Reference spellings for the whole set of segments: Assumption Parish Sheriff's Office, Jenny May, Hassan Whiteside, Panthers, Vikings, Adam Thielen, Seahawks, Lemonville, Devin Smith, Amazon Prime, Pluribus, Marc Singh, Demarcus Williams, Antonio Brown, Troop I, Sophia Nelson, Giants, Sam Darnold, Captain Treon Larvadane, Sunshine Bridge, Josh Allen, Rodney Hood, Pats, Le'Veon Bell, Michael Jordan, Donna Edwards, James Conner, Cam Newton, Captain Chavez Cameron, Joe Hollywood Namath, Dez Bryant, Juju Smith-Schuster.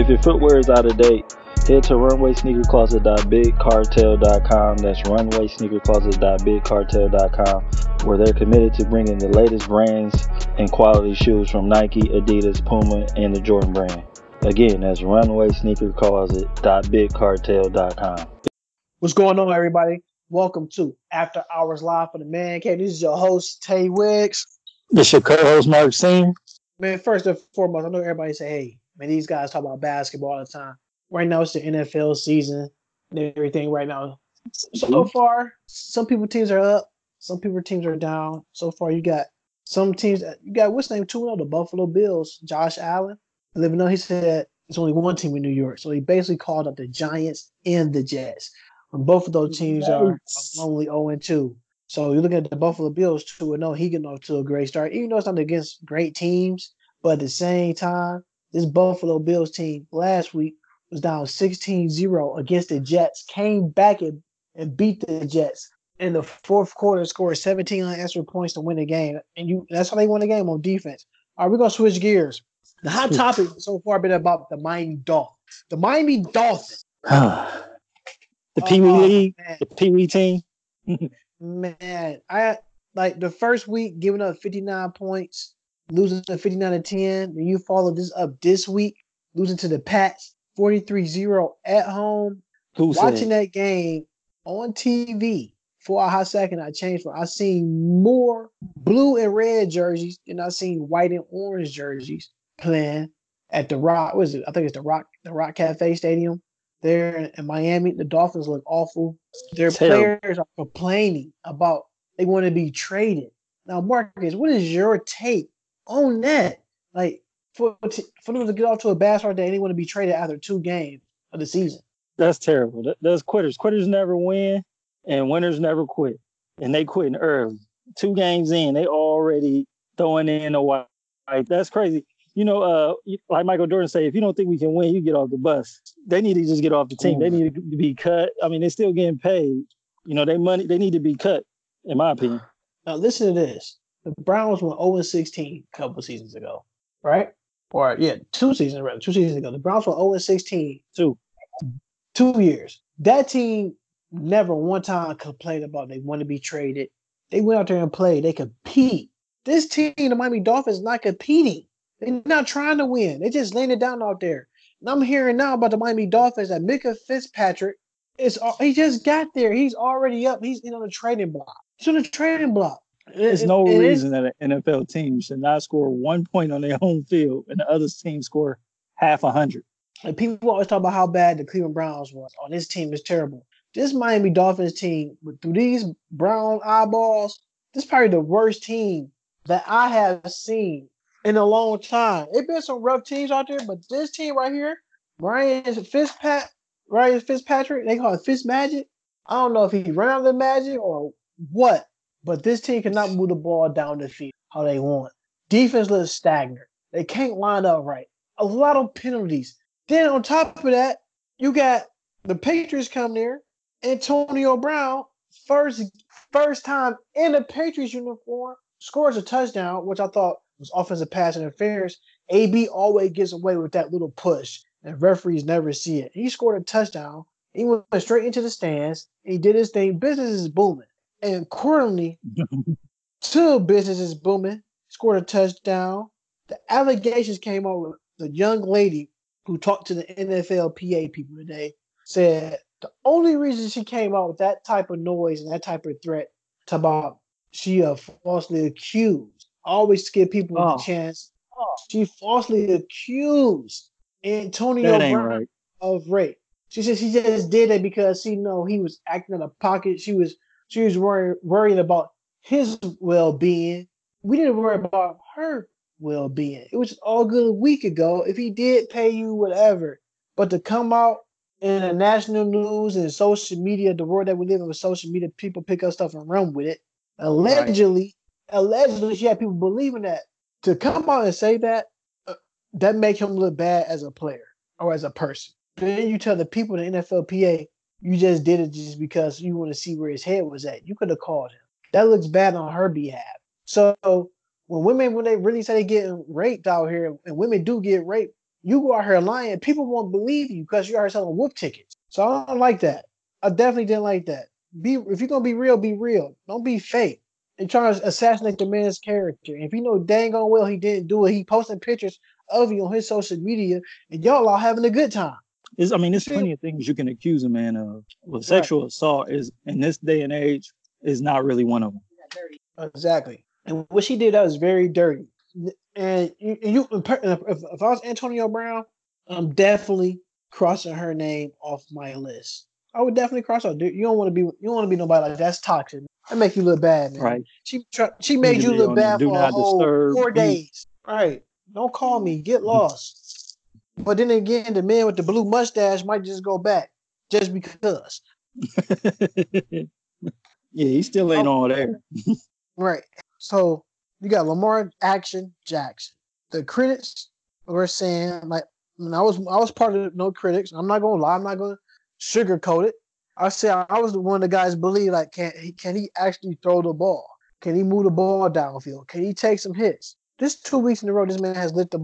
If your footwear is out of date, head to RunwaySneakerCloset.BigCartel.com. That's RunwaySneakerCloset.BigCartel.com, where they're committed to bringing the latest brands and quality shoes from Nike, Adidas, Puma, and the Jordan brand. Again, that's RunwaySneakerCloset.BigCartel.com. What's going on, everybody? Welcome to After Hours Live for the Man Cave. This is your host, Tay Wicks. This is your co-host, Marc Singh. Man, first and foremost, I know everybody say, hey, man, these guys talk about basketball all the time. Right now, it's the NFL season and everything right now. So far, some people teams are up. Some people teams are down. So far, you got some teams. You got what's named 2-0, the Buffalo Bills, Josh Allen. Living though, he said it's only one team in New York. So he basically called up the Giants and the Jets. And both of those teams are only 0-2. So you're looking at the Buffalo Bills 2-0. He getting off to a great start. Even though it's not against great teams, but at the same time, this Buffalo Bills team last week was down 16-0 against the Jets, came back and beat the Jets in the fourth quarter, scored 17 unanswered points to win the game. And that's how they won the game, on defense. All right, we're going to switch gears. The hot topic so far been about the Miami Dolphins. The Miami Dolphins. The Pee Wee League, man. The Pee Wee team. Man, I like the first week giving up 59 points, losing to 59-10. Then you follow this up this week, losing to the Pats 43-0 at home. That game on TV for a hot second, I changed from I seen more blue and red jerseys than I seen white and orange jerseys playing at the Rock. What is it? I think it's the Rock Cafe Stadium there in Miami. The Dolphins look awful. Their players are complaining about they want to be traded. Now, Marcus, what is your take on that? Like, for them to get off to a bad start, they want to be traded after two games of the season. That's terrible. That's quitters. Quitters never win, and winners never quit. And they quitting early. Two games in, they already throwing in a white. That's crazy. You know, like Michael Jordan say, if you don't think we can win, you get off the bus. They need to just get off the team. They need to be cut. I mean, they're still getting paid. You know, they need to be cut, in my opinion. Now, listen to this. The Browns went 0-16 a couple seasons ago, right? Or, yeah, two seasons ago. The Browns went 0-16. Two years. That team never one time complained about they want to be traded. They went out there and played. They compete. This team, the Miami Dolphins, not competing. They're not trying to win. They just laying it down out there. And I'm hearing now about the Miami Dolphins that Micah Fitzpatrick he just got there. He's already up. He's on the trading block. There's no reason that an NFL team should not score 1 point on their home field and the other team score 100. And people always talk about how bad the Cleveland Browns was. Oh, this team is terrible. This Miami Dolphins team, through these brown eyeballs, this is probably the worst team that I have seen in a long time. It's been some rough teams out there, but this team right here, Ryan Fitzpatrick, they call it Fitz Magic. I don't know if he ran out of the magic or what, but this team cannot move the ball down the field how they want. Defense looks stagnant. They can't line up right. A lot of penalties. Then on top of that, you got the Patriots come there. Antonio Brown, first time in the Patriots uniform, scores a touchdown, which I thought was offensive pass interference. AB always gets away with that little push, and referees never see it. He scored a touchdown. He went straight into the stands. He did his thing. Business is booming. And accordingly, two businesses booming, scored a touchdown. The allegations came over. The young lady who talked to the NFLPA people today said the only reason she came out with that type of noise and that type of threat to Bob, she falsely accused. Always give people a chance. She falsely accused Antonio Brown of rape. She said she just did it because she know he was acting out of pocket. She was worried about his well-being. We didn't worry about her well-being. It was all good a week ago. If he did pay you, whatever. But to come out in the national news and social media, the world that we live in with social media, people pick up stuff and run with it. Allegedly, she had people believing that. To come out and say that, that make him look bad as a player or as a person. Then you tell the people in the NFLPA, you just did it just because you want to see where his head was at. You could have called him. That looks bad on her behalf. So when women, when they really say they're getting raped out here, and women do get raped, you go out here lying, people won't believe you because you're selling whoop tickets. So I don't like that. I definitely didn't like that. If you're going to be real, be real. Don't be fake. They're trying to assassinate the man's character. And if you know dang on well he didn't do it, he posting pictures of you on his social media, and y'all are having a good time. It's, I mean, there's plenty of things you can accuse a man of. Well, sexual assault is, in this day and age, is not really one of them. Exactly. And what she did, that was very dirty. And if I was Antonio Brown, I'm definitely crossing her name off my list. I would definitely cross her. Dude, you don't want to be nobody like that. That's toxic. That make you look bad, man. Right. She made you look bad for a whole 4 days. Right. Don't call me. Get lost. But then again, the man with the blue mustache might just go back just because. Yeah, he still ain't all there. Right. So you got Lamar Jackson. The critics were saying, like, I was part of no critics. I'm not gonna lie. I'm not gonna sugarcoat it. I said I was one of the guys believe, like, can he actually throw the ball? Can he move the ball downfield? Can he take some hits? This 2 weeks in a row, this man has lit it up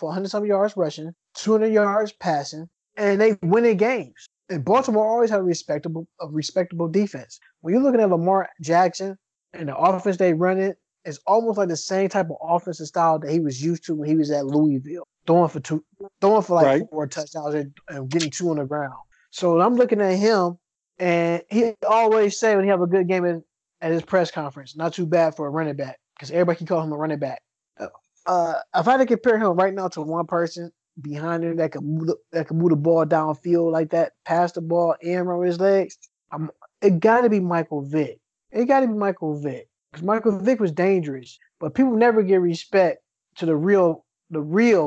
for 100-some yards rushing, 200 yards passing, and they winning games. And Baltimore always had a respectable defense. When you're looking at Lamar Jackson and the offense they run it, it's almost like the same type of offensive style that he was used to when he was at Louisville, throwing for 4 touchdowns and getting 2 on the ground. So I'm looking at him, and he always say when he have a good game at his press conference, not too bad for a running back. Because everybody can call him a running back. If I had to compare him right now to one person behind him that could move the ball downfield like that, pass the ball and run with his legs, it got to be Michael Vick. It got to be Michael Vick because Michael Vick was dangerous, but people never give respect to the real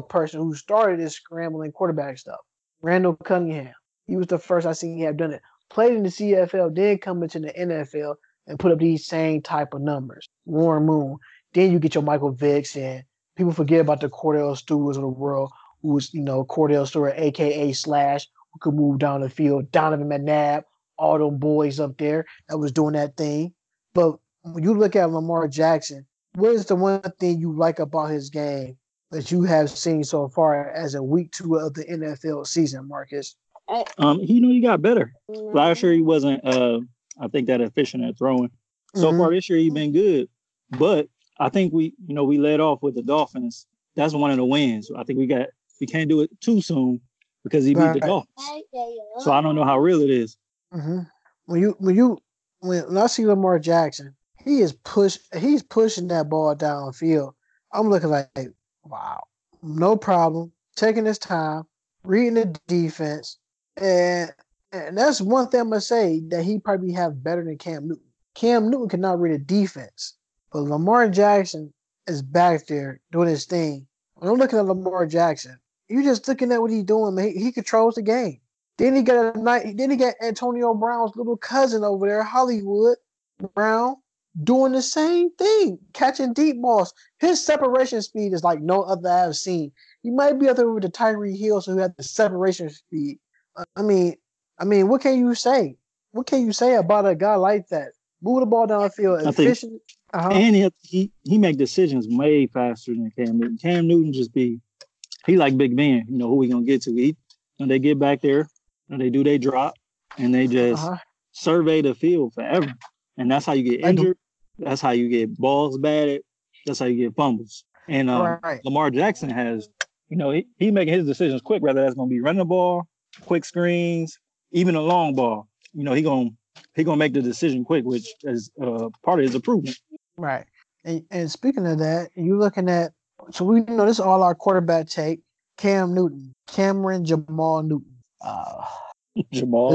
person who started this scrambling quarterback stuff. Randall Cunningham. He was the first I seen he had done it. Played in the CFL, then come into the NFL. And put up these same type of numbers. Warren Moon. Then you get your Michael Vicks, and people forget about the Cordell Stewarts of the world, who was, Cordell Stewart, a.k.a. Slash, who could move down the field. Donovan McNabb, all them boys up there that was doing that thing. But when you look at Lamar Jackson, what is the one thing you like about his game that you have seen so far as in week 2 of the NFL season, Marcus? He got better. Last year he wasn't I think that efficient at throwing. So far this year, he's been good. But I think we led off with the Dolphins. That's one of the wins. I think we can't do it too soon because he beat the Dolphins. So I don't know how real it is. Mm-hmm. When I see Lamar Jackson, he's pushing that ball downfield. I'm looking like, wow, no problem. Taking his time, reading the defense, and that's one thing I'm going to say that he probably have better than Cam Newton. Cam Newton cannot read a defense, but Lamar Jackson is back there doing his thing. When I'm looking at Lamar Jackson, you're just looking at what he's doing, man. He controls the game. Then he got Antonio Brown's little cousin over there, Hollywood Brown, doing the same thing, catching deep balls. His separation speed is like no other I've seen. He might be up there with the Tyreek Hill, so he had the separation speed. I mean, what can you say? What can you say about a guy like that? Move the ball downfield, efficient. And he make decisions way faster than Cam Newton. Cam Newton he like Big Ben. Who we gonna get to? They get back there, and they do their drop, and they just survey the field forever. And that's how you get injured. That's how you get balls batted. That's how you get fumbles. And Lamar Jackson has, he making his decisions quick. Whether that's gonna be running the ball, quick screens. Even a long ball, he gonna make the decision quick, which is part of his improvement. Right. And speaking of that, you're looking at this is all our quarterback take. Cam Newton, Cameron Jamal Newton. Jamal.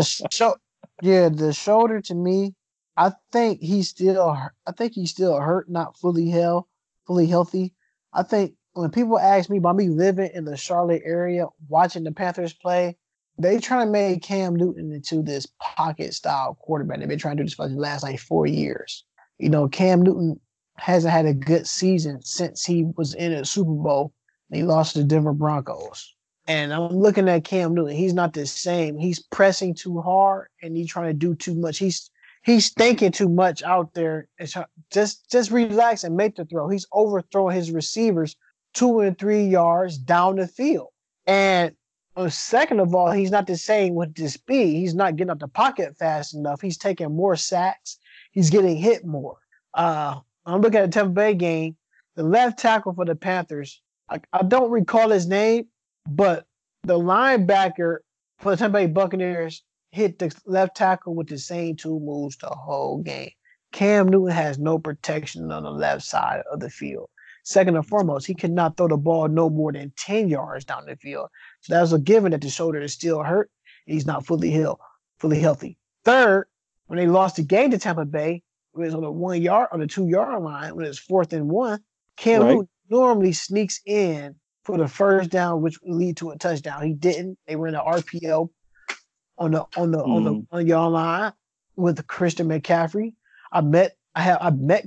The shoulder to me, I think he's still hurt, not fully healthy. I think when people ask me about me living in the Charlotte area, watching the Panthers play. They trying to make Cam Newton into this pocket-style quarterback. They've been trying to do this for the last, 4 years. Cam Newton hasn't had a good season since he was in a Super Bowl. They lost to the Denver Broncos. And I'm looking at Cam Newton. He's not the same. He's pressing too hard, and he's trying to do too much. He's thinking too much out there. Just relax and make the throw. He's overthrowing his receivers 2 and 3 yards down the field. And second of all, he's not the same with his speed. He's not getting out the pocket fast enough. He's taking more sacks. He's getting hit more. I'm looking at the Tampa Bay game. The left tackle for the Panthers, I don't recall his name, but the linebacker for the Tampa Bay Buccaneers hit the left tackle with the same two moves the whole game. Cam Newton has no protection on the left side of the field. Second and foremost, he cannot throw the ball no more than 10 yards down the field. So that's a given that the shoulder is still hurt. He's not fully healthy. Third, when they lost the game to Tampa Bay, it was on the 1 yard, on the 2 yard line, when it's 4th and 1, Cam Newton normally sneaks in for the first down, which would lead to a touchdown. He didn't. They were in the RPO on the 1 yard line with Christian McCaffrey. I've met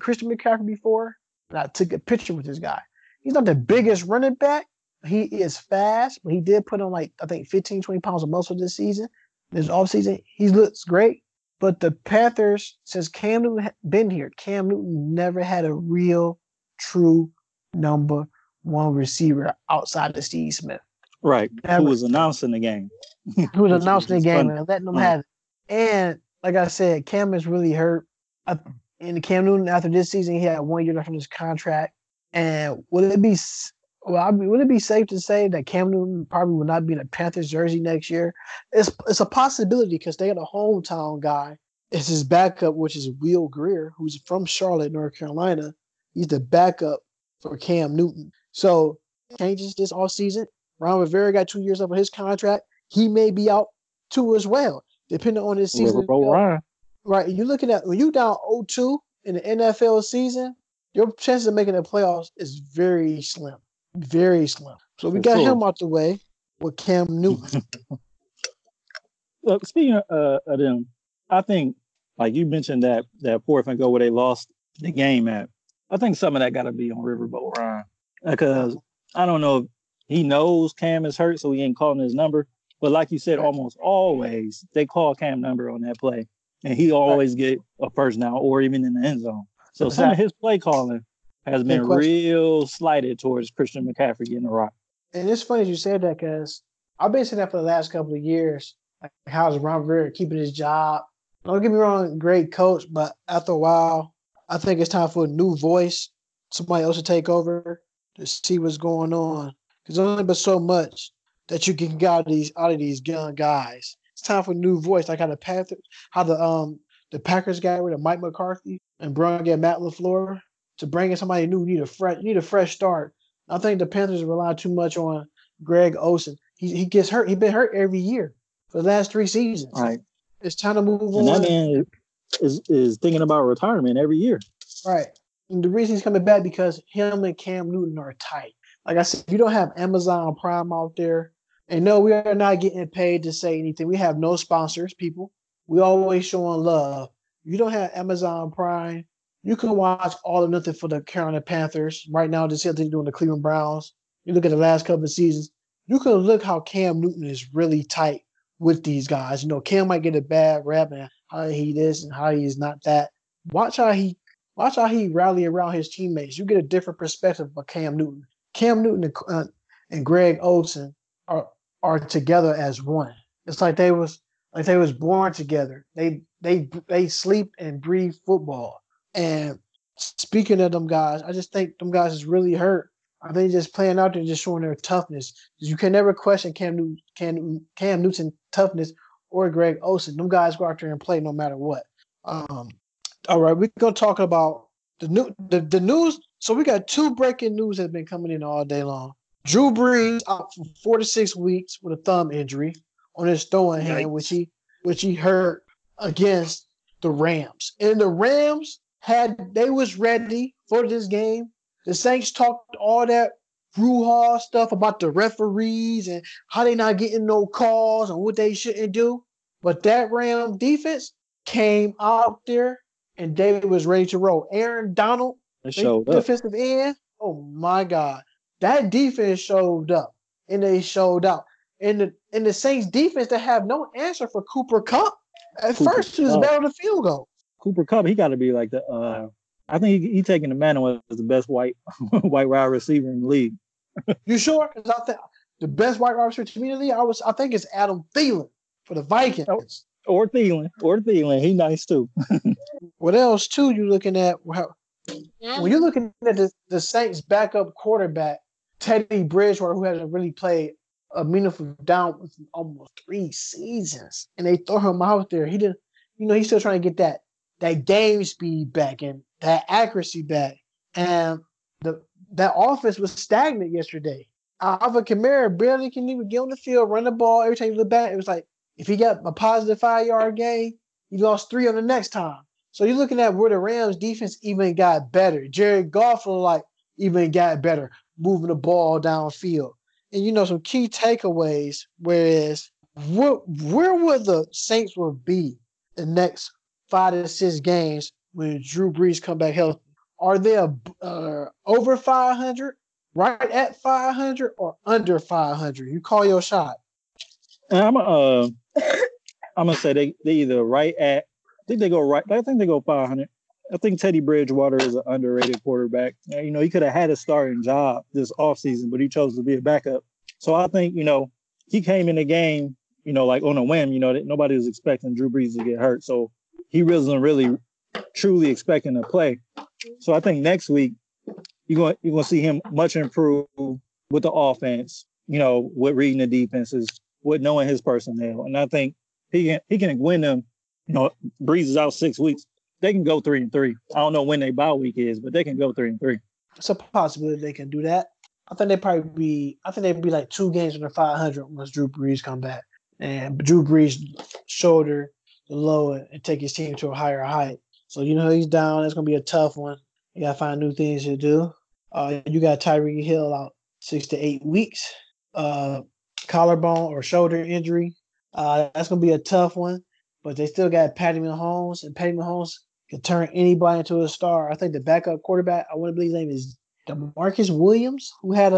Christian McCaffrey before. And I took a picture with this guy. He's not the biggest running back. He is fast, but he did put on, like, I think 15, 20 pounds of muscle this season. This offseason, he looks great. But the Panthers, since Cam Newton has been here, Cam Newton never had a real, true number one receiver outside of Steve Smith. Right. Never. Who was announcing the game. Who was announcing the game and letting them have it. And, like I said, Cam is really hurt. And Cam Newton, after this season, he had 1 year left on his contract. And would it be safe to say that Cam Newton probably will not be in a Panthers jersey next year? It's a possibility because they got a hometown guy. It's his backup, which is Will Greer, who's from Charlotte, North Carolina. He's the backup for Cam Newton. So changes this offseason. Ron Rivera got 2 years left on his contract. He may be out too as well, depending on his season. Right, you're looking at when you're down 0-2 in the NFL season, your chances of making the playoffs is very slim. Very slim. So we got him out the way with Cam Newton. Look, speaking of them, I think, like you mentioned, that 4th and goal where they lost the game at, I think some of that got to be on Riverboat Ron. Because I don't know if he knows Cam is hurt, so he ain't calling his number. But like you said, almost always they call Cam number on that play. And he always get a first down or even in the end zone. So some of his play calling has been real slighted towards Christian McCaffrey getting a rock. And it's funny you said that because I've been saying that for the last couple of years. Like, how's Ron Rivera keeping his job? Don't get me wrong, great coach, but after a while, I think it's time for a new voice, somebody else to take over to see what's going on. Because there's only but so much that you can get out of these young guys. It's time for a new voice, like how the Packers got rid of Mike McCarthy and brought in Matt LaFleur. To bring in somebody new, you need a fresh start. I think the Panthers rely too much on Greg Olson. He gets hurt. He's been hurt every year for the last 3 seasons. All right. It's time to move on. And that man is thinking about retirement every year. Right. And the reason he's coming back because him and Cam Newton are tight. Like I said, if you don't have Amazon Prime out there, and no, we are not getting paid to say anything. We have no sponsors, people. We always showing love. You don't have Amazon Prime. You can watch all or nothing for the Carolina Panthers right now to see how they're doing the Cleveland Browns. You look at the last couple of seasons. You can look how Cam Newton is really tight with these guys. You know, Cam might get a bad rap and how he is and how he is not that. Watch how he rally around his teammates. You get a different perspective of Cam Newton. Cam Newton and Greg Olson are together as one. It's like they was born together. They sleep and breathe football. And speaking of them guys, I just think them guys is really hurt. I think just playing out there, just showing their toughness. You can never question Cam Newton's toughness or Greg Olson. Them guys go out there and play no matter what. All right, we're gonna talk about the news. So we got two breaking news that have been coming in all day long. Drew Brees out for 4 to 6 weeks with a thumb injury on his throwing hand, which he hurt against the Rams. And the Rams was ready for this game. The Saints talked all that brouhaha stuff about the referees and how they not getting no calls and what they shouldn't do. But that Rams defense came out there and they was ready to roll. Aaron Donald, defensive end. Oh my God. That defense showed up, and they showed out. And the Saints defense that have no answer for Cooper Kupp. At first, he was down the field goal. Cooper Kupp, he got to be like the. I think he's taking the mantle as the best white wide receiver in the league. You sure? Because I think the best wide receiver to me in the league, I think it's Adam Thielen for the Vikings. Or Thielen. He nice too. What else too? You looking at when you're looking at the Saints' backup quarterback Teddy Bridgewater, who hasn't really played a meaningful down with almost 3 seasons, and they throw him out there. He didn't, he's still trying to get that game speed back and that accuracy back. And that offense was stagnant yesterday. Alvin Kamara barely can even get on the field, run the ball. Every time you look back, it was like if he got a positive 5-yard gain, he lost 3 on the next time. So you're looking at where the Rams defense even got better. Jared Goff even got better, moving the ball downfield. And some key takeaways. Whereas, where would the Saints be the next 5 to 6 games when Drew Brees come back healthy? Are they over 500, right at 500, or under 500? You call your shot. I'm gonna say they either right at. I think they go 500. I think Teddy Bridgewater is an underrated quarterback. He could have had a starting job this offseason, but he chose to be a backup. So I think, he came in the game, like on a whim, that nobody was expecting Drew Brees to get hurt. So he wasn't really truly expecting to play. So I think next week you're going to see him much improved with the offense, with reading the defenses, with knowing his personnel. And I think he can win them. Brees is out 6 weeks. They can go 3-3. I don't know when their bye week is, but they can go 3-3. It's a possibility they can do that. I think they'd be like 2 games under 500 once Drew Brees come back, and Drew Brees shoulder the load and take his team to a higher height. So he's down. It's gonna be a tough one. You gotta find new things to do. You got Tyreek Hill out 6 to 8 weeks, collarbone or shoulder injury. That's gonna be a tough one. But they still got Patty Mahomes, and Patty Mahomes can turn anybody into a star. I think the backup quarterback, I want to believe his name is DeMarcus Williams, who had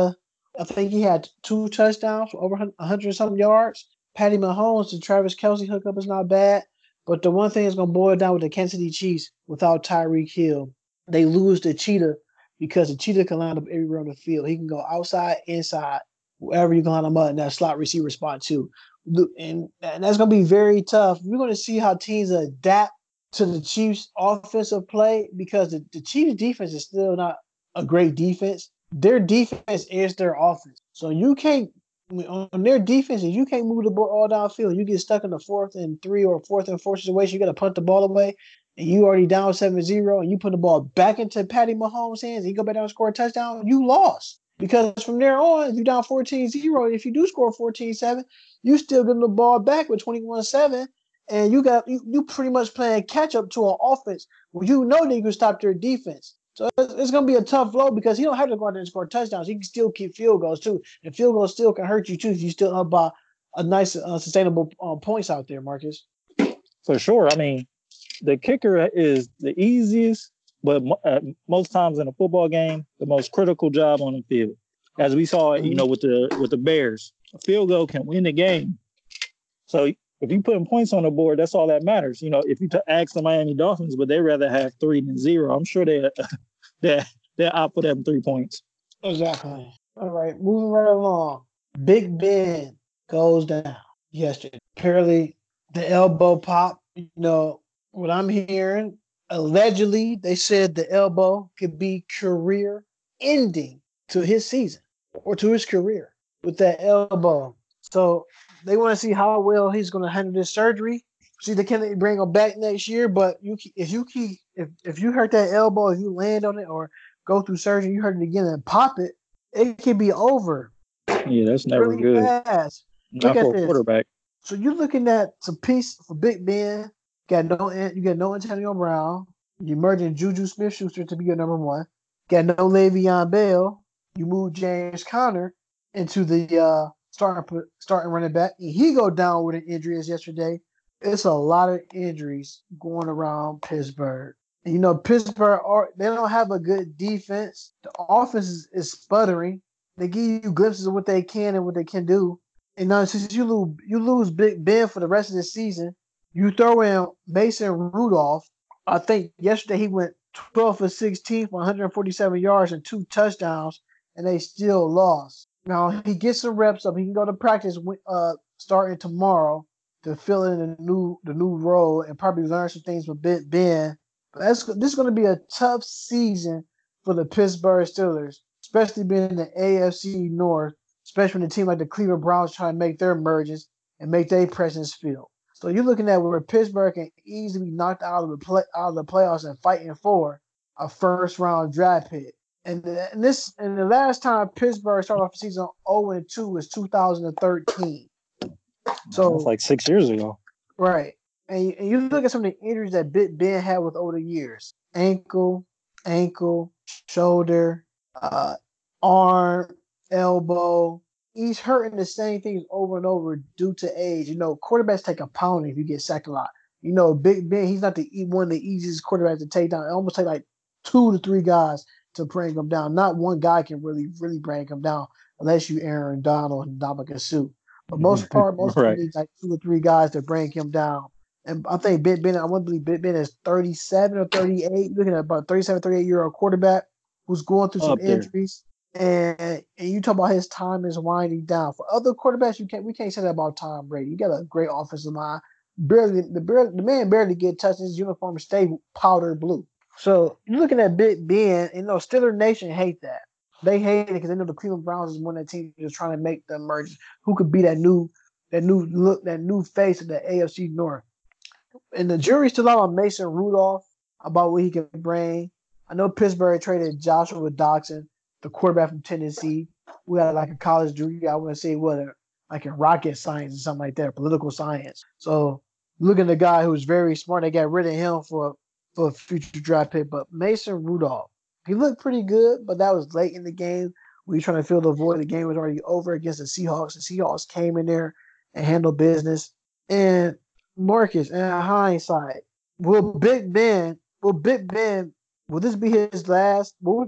2 touchdowns, over 100-something yards. Patty Mahomes and Travis Kelce hookup is not bad. But the one thing that's going to boil down with the Kansas City Chiefs without Tyreek Hill, they lose the Cheetah because the Cheetah can line up everywhere on the field. He can go outside, inside, wherever you can line him up in that slot receiver spot too. And that's going to be very tough. We're going to see how teams adapt to the Chiefs' offensive play because the Chiefs' defense is still not a great defense. Their defense is their offense. So you can't – on their defense, you can't move the ball all downfield. You get stuck in the 4th and 3 or 4th and 4 situation. You got to punt the ball away, and you already down 7-0, and you put the ball back into Patty Mahomes' hands, and you go back down and score a touchdown, you lost. Because from there on, you're down 14-0. If you do score 14-7, you still getting the ball back with 21-7, and you pretty much playing catch-up to an offense where you know that you can stop their defense. So it's going to be a tough blow because he don't have to go out there and score touchdowns. He can still keep field goals, too. And field goals still can hurt you, too, if you still up by a nice sustainable points out there, Marcus. For sure. I mean, the kicker is the easiest, but most times in a football game, the most critical job on the field. As we saw, with the Bears, a field goal can win the game. So if you're putting points on the board, that's all that matters. If you ask the Miami Dolphins, would they rather have 3-0? I'm sure they'll opt for them 3 points. Exactly. All right, moving right along. Big Ben goes down yesterday. Apparently, the elbow pop. What I'm hearing, allegedly, they said the elbow could be career-ending to his season or to his career with that elbow. So they want to see how well he's going to handle this surgery. See, they can't bring him back next year, but if you hurt that elbow, if you land on it or go through surgery, you hurt it again and pop it, it could be over. Yeah, that's never really good. Not for a quarterback. So you're looking at some piece for Big Ben. You got no Antonio Brown. You're merging Juju Smith-Schuster to be your number 1. Got no Le'Veon Bell. You move James Conner into the starting running back. And he go down with an injury as yesterday. It's a lot of injuries going around Pittsburgh. And Pittsburgh, they don't have a good defense. The offense is sputtering. They give you glimpses of what they can and what they can do. And now since you lose Big Ben for the rest of the season, you throw in Mason Rudolph. I think yesterday he went 12 for 16 for 147 yards and 2 touchdowns. and they still lost. Now, he gets some reps up. He can go to practice starting tomorrow to fill in the new role and probably learn some things from Big Ben. But this is going to be a tough season for the Pittsburgh Steelers, especially being in the AFC North, especially when a team like the Cleveland Browns trying to make their emergence and make their presence felt. So you're looking at where Pittsburgh can easily be knocked out of the playoffs and fighting for a first-round draft pick. And the last time Pittsburgh started off the season 0-2 was 2013. So that's like 6 years ago. Right. And you look at some of the injuries that Big Ben had with over the years. Ankle, shoulder, arm, elbow. He's hurting the same things over and over due to age. You know, quarterbacks take a pounding if you get sacked a lot. You know, Big Ben, he's not one of the easiest quarterbacks to take down. It almost takes like 2 to 3 guys to bring him down. Not one guy can really bring him down unless you Aaron Donald and Dominic Sue. But most right. People need like 2 or 3 guys to bring him down. And I think Big Ben, I want to believe Big Ben is 37 or 38, looking at about 37, 38-year-old quarterback who's going through some injuries. And you talk about his time is winding down. For other quarterbacks, we can't say that about Tom Brady. You got a great offensive line. The man barely get touched. His uniform stay powder blue. So you're looking at Big Ben, and you know, Steeler Nation hate that. They hate it because they know the Cleveland Browns is one of the teams that's trying to make the emergence. Who could be that new look, that new face of the AFC North? And the jury's still out on Mason Rudolph about what he can bring. I know Pittsburgh traded Joshua Doxson, the quarterback from Tennessee. We had like a college degree. I want to say in rocket science or something like that, political science. So looking at the guy who's very smart, they got rid of him for a future draft pick. But Mason Rudolph, he looked pretty good, but that was late in the game. We were trying to fill the void. The game was already over against the Seahawks. The Seahawks came in there and handled business. And Marcus, in hindsight, will this be his last? Will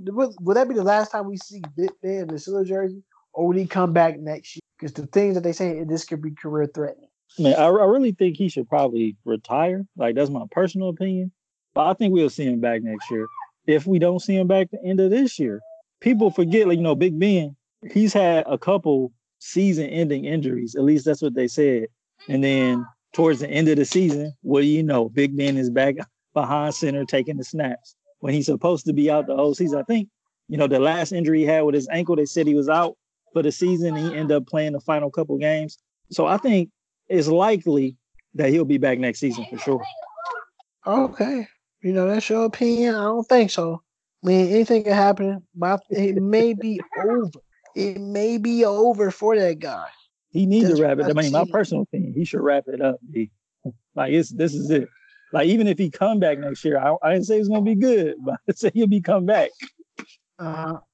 that be the last time we see Big Ben in the Steelers jersey, or will he come back next year? Because the things that they say, this could be career threatening. Man, I really think he should probably retire. Like, that's my personal opinion. But I think we'll see him back next year. If we don't see him back the end of this year, people forget, like, you know, Big Ben, he's had a couple season-ending injuries. At least that's what they said. And then towards the end of the season, what do you know? Big Ben is back behind center taking the snaps when he's supposed to be out the whole season. I think, you know, the last injury he had with his ankle, they said he was out for the season. He ended up playing the final couple games. So I think it's likely that he'll be back next season for sure. Okay. You know, that's your opinion. I don't think so. I mean, anything can happen, but it may be over. It may be over for that guy. He needs to wrap it up. I mean, my personal opinion, he should wrap it up. Like, this is it. Like, even if he come back next year, I didn't say it's going to be good, but I said he'll be come back. Well,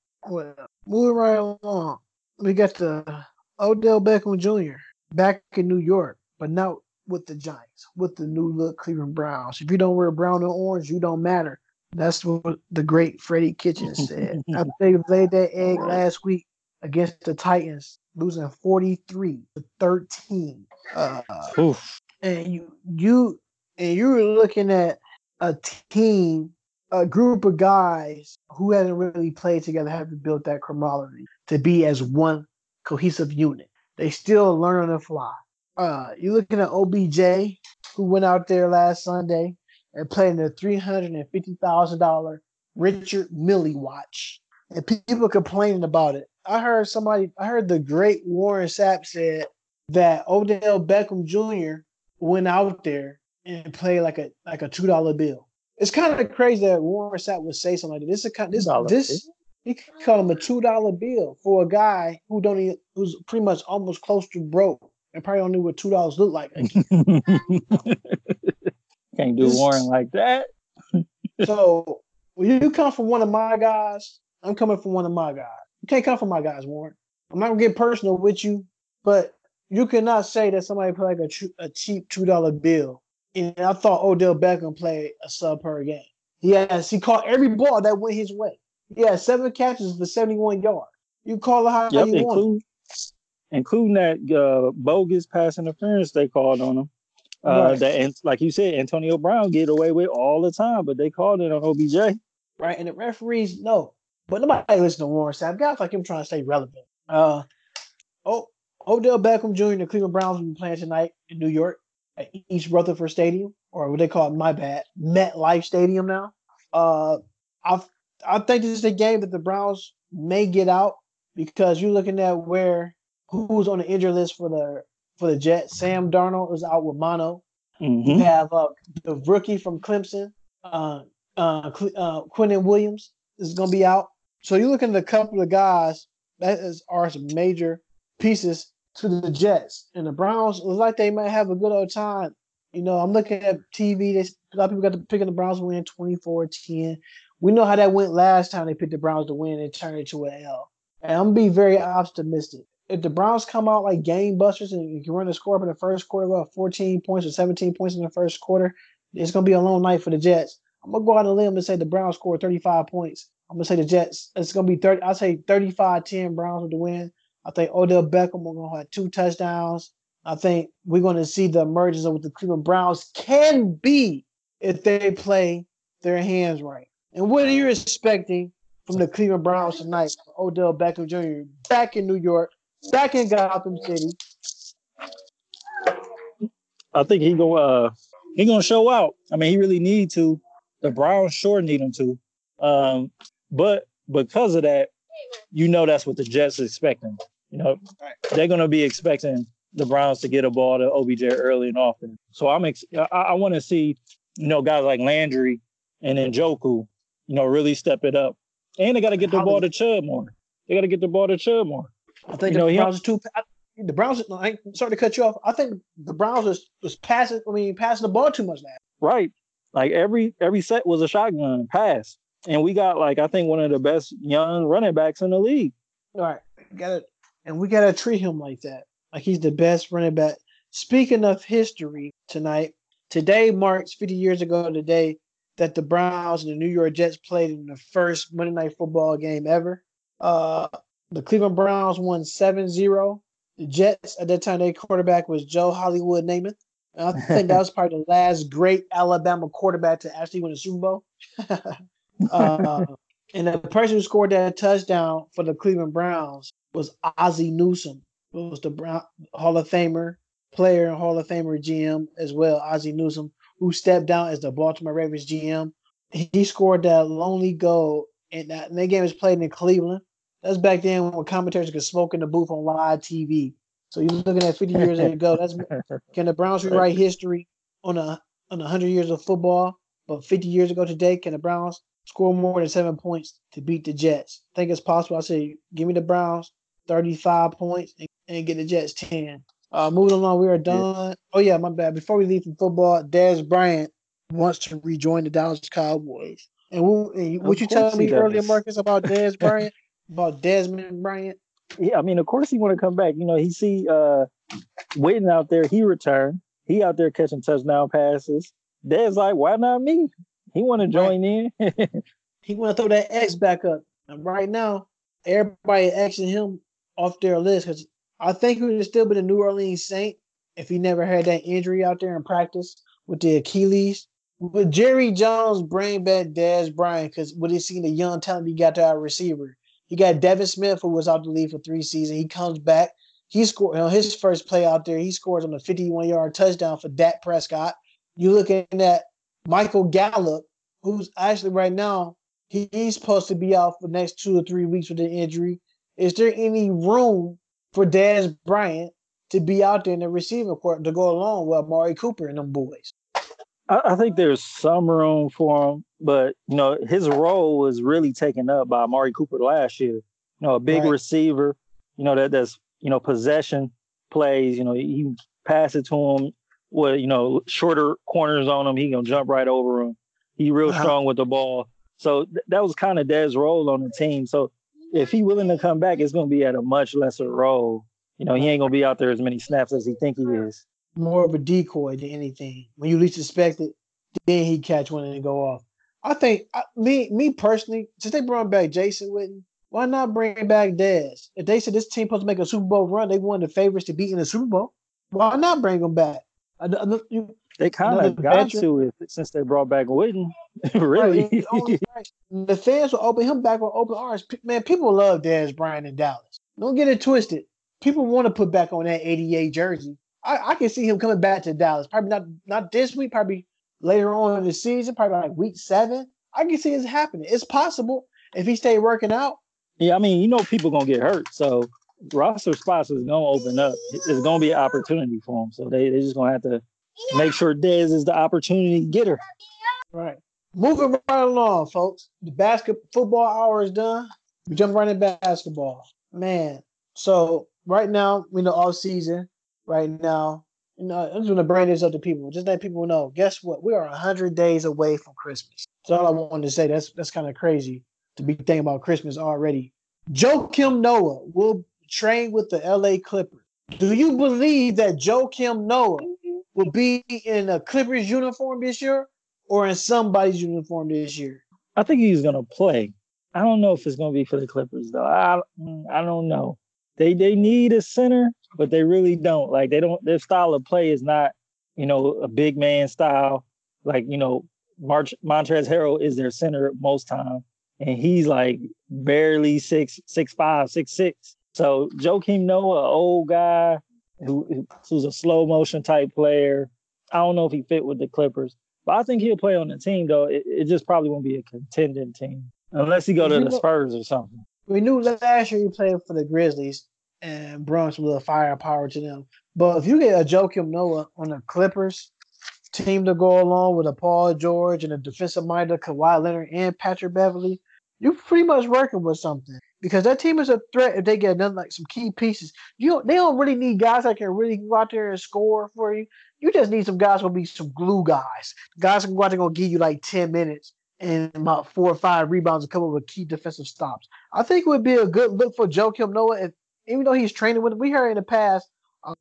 moving right along, we got the Odell Beckham Jr. back in New York, but not with the Giants, with the new look Cleveland Browns. If you don't wear brown and orange, you don't matter. That's what the great Freddie Kitchens said. After they laid that egg last week against the Titans, losing 43-13. And you were looking at a team, a group of guys who hasn't really played together, haven't built that camaraderie to be as one cohesive unit. They still learn on the fly. You're looking at OBJ, who went out there last Sunday and played in the $350,000 Richard Milley watch. And people complaining about it. I heard the great Warren Sapp said that Odell Beckham Jr. went out there and played like a $2 bill. It's kind of crazy that Warren Sapp would say something like that. He could call him a $2 bill for a guy who's pretty much almost close to broke. And probably don't know what $2 look like. Can't do Warren like that. So, when you come from one of my guys, I'm coming from one of my guys. You can't come from my guys, Warren. I'm not going to get personal with you, but you cannot say that somebody played like a cheap $2 bill. And I thought Odell Beckham played a sub per game. Yes, he caught every ball that went his way. He had 7 catches for 71 yards. You call it how you want. Including that bogus pass interference they called on him. Right. That, and like you said, Antonio Brown get away with all the time, but they called it on OBJ. Right, and the referees know But nobody listen to Warren Sapp. Guys like him trying to stay relevant. Odell Beckham Jr. and the Cleveland Browns will be playing tonight in New York at East Rutherford Stadium, or what they call it, my bad, MetLife Stadium now. I think this is a game that the Browns may get out because you're looking at who's on the injury list for the Jets. Sam Darnold is out with mono. Mm-hmm. You have the rookie from Clemson, Quinnen Williams, is going to be out. So you're looking at a couple of guys that are some major pieces to the Jets. And the Browns, it looks like they might have a good old time. You know, I'm looking at TV. A lot of people got to pick the Browns to win 24-10. We know how that went last time they picked the Browns to win and turned it to an L. And I'm going to be very optimistic. If the Browns come out like game busters and you run the score up in the first quarter, about 14 points or 17 points in the first quarter, it's going to be a long night for the Jets. I'm going to go out on a limb and say the Browns scored 35 points. I'm going to say the Jets, it's going to be 30. I say 35-10 Browns with the win. I think Odell Beckham will going to have 2 touchdowns. I think we're going to see the emergence of what the Cleveland Browns can be if they play their hands right. And what are you expecting from the Cleveland Browns tonight? Odell Beckham Jr. back in New York, back in Gotham City. I think he's going to show out. I mean, he really needs to. The Browns sure need him to. But because of that, you know that's what the Jets are expecting. You know, they're going to be expecting the Browns to get a ball to OBJ early and often. So I want to see, you know, guys like Landry and Njoku, you know, really step it up. And they got to get the ball to Chubb more. I think the Browns – I'm sorry to cut you off. I think the Browns was passing the ball too much now. Right. Like every set was a shotgun pass. And we got, like, I think one of the best young running backs in the league. All right. And we got to treat him like that. Like, he's the best running back. Speaking of history tonight, today marks 50 years ago today that the Browns and the New York Jets played in the first Monday Night Football game ever. The Cleveland Browns won 7-0. The Jets, at that time, their quarterback was Joe Hollywood Namath. And I think that was probably the last great Alabama quarterback to actually win a Super Bowl. And the person who scored that touchdown for the Cleveland Browns was Ozzie Newsome, who was the Hall of Famer player and Hall of Famer GM as well, Ozzie Newsome, who stepped down as the Baltimore Ravens GM. He scored that lonely goal, and that game was played in Cleveland. That's back then when commentators could smoke in the booth on live TV. So you're looking at 50 years ago. Can the Browns rewrite history on 100 years of football? But 50 years ago today, can the Browns score more than 7 points to beat the Jets? I think it's possible. I say, give me the Browns 35 points and get the Jets 10. Moving along, we are done. Yeah. Oh, yeah, my bad. Before we leave from football, Dez Bryant wants to rejoin the Dallas Cowboys. And what you telling me earlier, Marcus, about Dez Bryant? About Desmond Bryant? Yeah, I mean, of course he want to come back. You know, he see Witten out there. He returned. He out there catching touchdown passes. Dez like, why not me? He want to join in. He want to throw that X back up. And right now, everybody asking him off their list because I think he would still be the New Orleans Saint if he never had that injury out there in practice with the Achilles. But Jerry Jones bring back Dez Bryant because what he seen the young talent he got to our receiver. You got Devin Smith, who was out the league for 3 seasons. He comes back. He scored on his first play out there. He scores on a 51-yard touchdown for Dak Prescott. You're looking at Michael Gallup, who's actually right now, he's supposed to be out for the next 2 or 3 weeks with an injury. Is there any room for Dez Bryant to be out there in the receiving court to go along with Amari Cooper and them boys? I think there's some room for him, but, you know, his role was really taken up by Amari Cooper last year. You know, a big receiver, you know, that's, you know, possession plays, you know, you pass it to him with, you know, shorter corners on him. He going to jump right over him. He real strong with the ball. So that was kind of Dez's role on the team. So if he willing to come back, it's going to be at a much lesser role. You know, he ain't going to be out there as many snaps as he think he is. More of a decoy than anything. When you least expect it, then he catch one and go off. I think, me personally, since they brought back Jason Witten, why not bring back Dez? If they said this team supposed to make a Super Bowl run, they won the favorites to be in the Super Bowl. Why not bring him back? They kind of got to it since they brought back Witten. Really, right. The fans will open him back with open arms. Man, people love Dez Bryant in Dallas. Don't get it twisted. People want to put back on that 88 jersey. I can see him coming back to Dallas. Probably not this week. Probably later on in the season. Probably like week 7. I can see it happening. It's possible if he stay working out. Yeah, I mean, you know, people gonna get hurt, so roster spots is gonna open up. It's gonna be an opportunity for him. So they just gonna have to make sure Dez is the opportunity getter. Right. Moving right along, folks. The football hour is done. We jump right into basketball, man. So right now, we know all season. Right now, you know, I'm just gonna bring this up to people. Just let people know. Guess what? We are 100 days away from Christmas. That's all I wanted to say. That's kind of crazy to be thinking about Christmas already. Joakim Noah will train with the LA Clippers. Do you believe that Joakim Noah will be in a Clippers uniform this year or in somebody's uniform this year? I think he's going to play. I don't know if it's going to be for the Clippers, though. I don't know. They need a center, but they really don't. Like, they don't. Their style of play is not, you know, a big man style. Like, you know, Montrezl Harrell is their center most time, and he's like barely 6'5", 6'6". So Joakim Noah, old guy who's a slow motion type player. I don't know if he fit with the Clippers, but I think he'll play on the team though. It just probably won't be a contending team unless he go to the Spurs or something. We knew last year he played for the Grizzlies and brought some little firepower to them. But if you get a Joakim Noah on the Clippers team to go along with a Paul George and a defensive-minded Kawhi Leonard and Patrick Beverly, you're pretty much working with something because that team is a threat if they get nothing like some key pieces. They don't really need guys that can really go out there and score for you. You just need some guys who will be some glue guys. Guys who can go out there and give you like 10 minutes and about 4 or 5 rebounds and come up with key defensive stops. I think it would be a good look for Joakim Noah, even though he's training with him. We heard in the past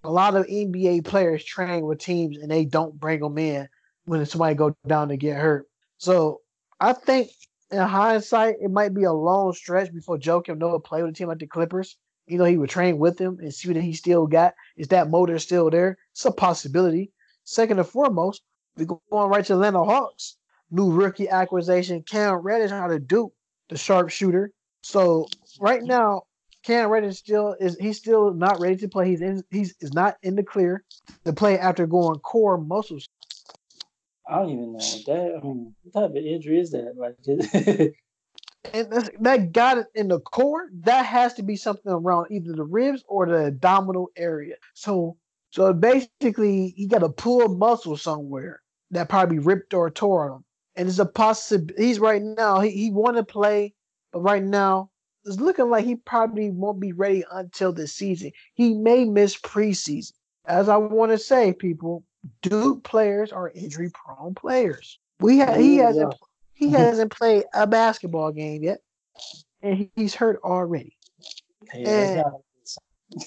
a lot of NBA players train with teams and they don't bring them in when somebody go down to get hurt. So I think in hindsight, it might be a long stretch before Joakim Noah played with a team like the Clippers. You know, he would train with them and see what he still got. Is that motor still there? It's a possibility. Second and foremost, we're going right to the Atlanta Hawks. New rookie acquisition, Cam Reddish out of Duke, the sharpshooter. So right now, Cam Reddish he's still not ready to play. He's not in the clear to play after going core muscles. I don't even know that. I mean, what type of injury is that? Like, and that got it in the core. That has to be something around either the ribs or the abdominal area. So basically, he got a pull muscle somewhere that probably ripped or tore him. And it's a possibility. He's right now. He want to play, but right now, it's looking like he probably won't be ready until the season. He may miss preseason. As I want to say, people, Duke players are injury-prone players. He hasn't played a basketball game yet, and he's hurt already. Yeah,